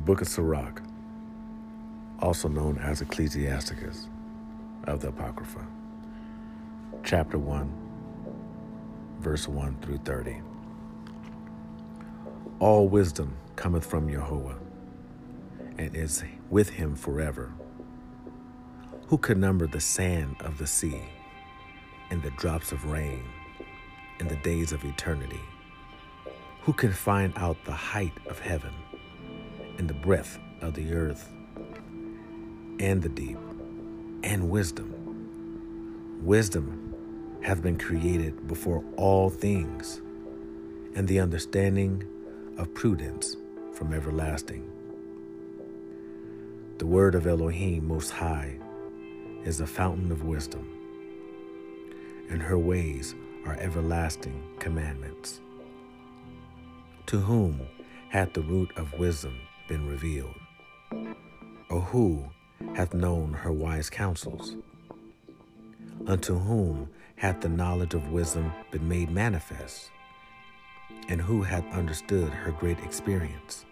the book of Sirach, also known as Ecclesiasticus of the Apocrypha, chapter 1, verse 1 through 30. All wisdom cometh from Yehovah, and is with him forever. Who could number the sand of the sea, and the drops of rain, and the days of eternity? Who can find out the height of heaven, and the breadth of the earth, and the deep, and wisdom? Wisdom hath been created before all things, and the understanding of prudence from everlasting. The word of Elohim Most High is the fountain of wisdom, and her ways are everlasting commandments. To whom hath the root of wisdom been revealed? Or who hath known her wise counsels? Unto whom hath the knowledge of wisdom been made manifest? And who hath understood her great experience?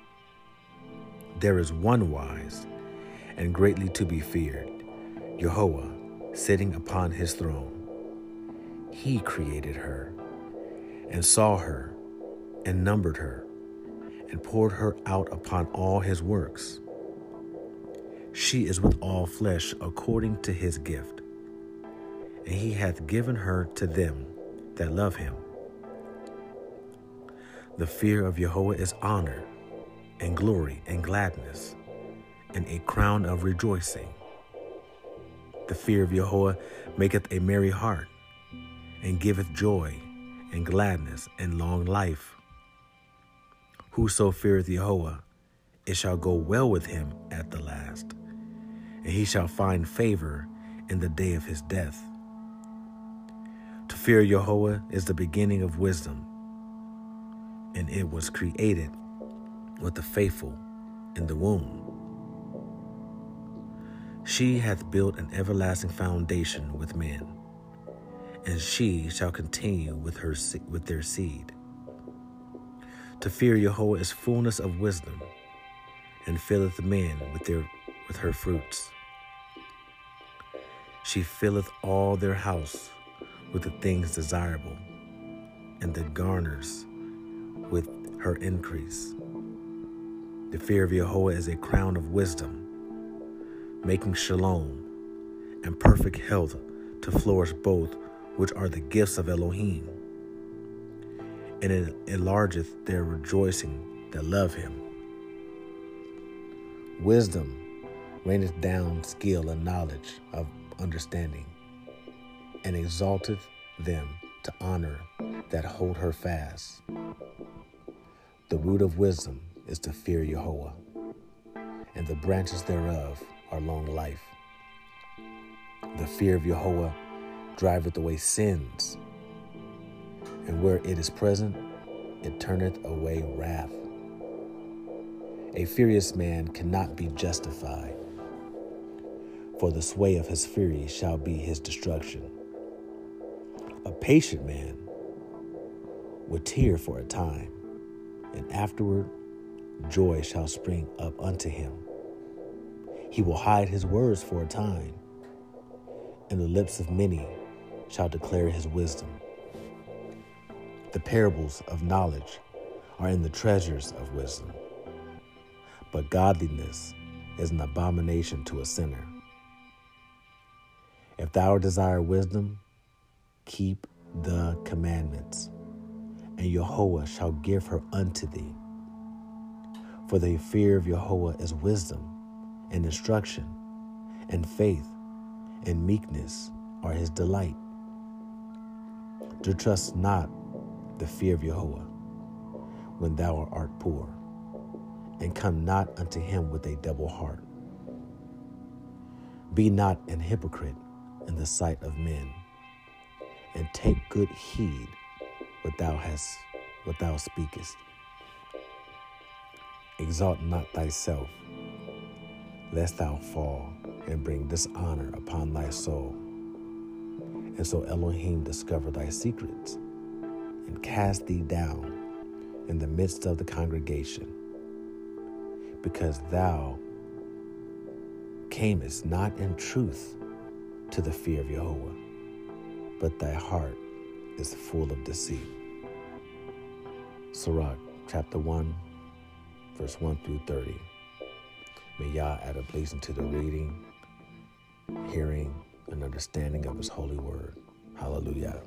There is one wise, and greatly to be feared, Yehovah, sitting upon his throne. He created her, and saw her, and numbered her, and poured her out upon all his works. She is with all flesh according to his gift, and he hath given her to them that love him. The fear of Yehovah is honor, and glory, and gladness, and a crown of rejoicing. The fear of Yehovah maketh a merry heart, and giveth joy, and gladness, and long life. Whoso feareth Yehovah, it shall go well with him at the last, and he shall find favor in the day of his death. To fear Yehovah is the beginning of wisdom, and it was created with the faithful in the womb. She hath built an everlasting foundation with men, and she shall continue with their seed. To fear Yehovah is fullness of wisdom, and filleth men with her fruits. She filleth all their house with the things desirable, and the garners with her increase. The fear of Yehovah is a crown of wisdom, making shalom and perfect health to flourish both, which are the gifts of Elohim. And it enlargeth their rejoicing that love him. Wisdom raineth down skill and knowledge of understanding, and exalteth them to honor that hold her fast. The root of wisdom is to fear Yehovah, and the branches thereof are long life. The fear of Yehovah driveth away sins, and where it is present, it turneth away wrath. A furious man cannot be justified, for the sway of his fury shall be his destruction. A patient man would tear for a time, and afterward joy shall spring up unto him. He will hide his words for a time, and the lips of many shall declare his wisdom. The parables of knowledge are in the treasures of wisdom, but godliness is an abomination to a sinner. If thou desire wisdom, keep the commandments, and Yehovah shall give her unto thee. For the fear of Yehovah is wisdom, and instruction, and faith, and meekness are his delight. To trust not the fear of Yehovah when thou art poor, and come not unto him with a double heart. Be not an hypocrite in the sight of men, and take good heed what thou speakest. Exalt not thyself, lest thou fall and bring dishonor upon thy soul, and so Elohim discover thy secrets, and cast thee down in the midst of the congregation. because thou camest not in truth to the fear of Yehovah, but thy heart is full of deceit. Sirach, chapter 1, verse 1 through 30. May Yah add a blessing to the reading, hearing, and understanding of his holy word. Hallelujah.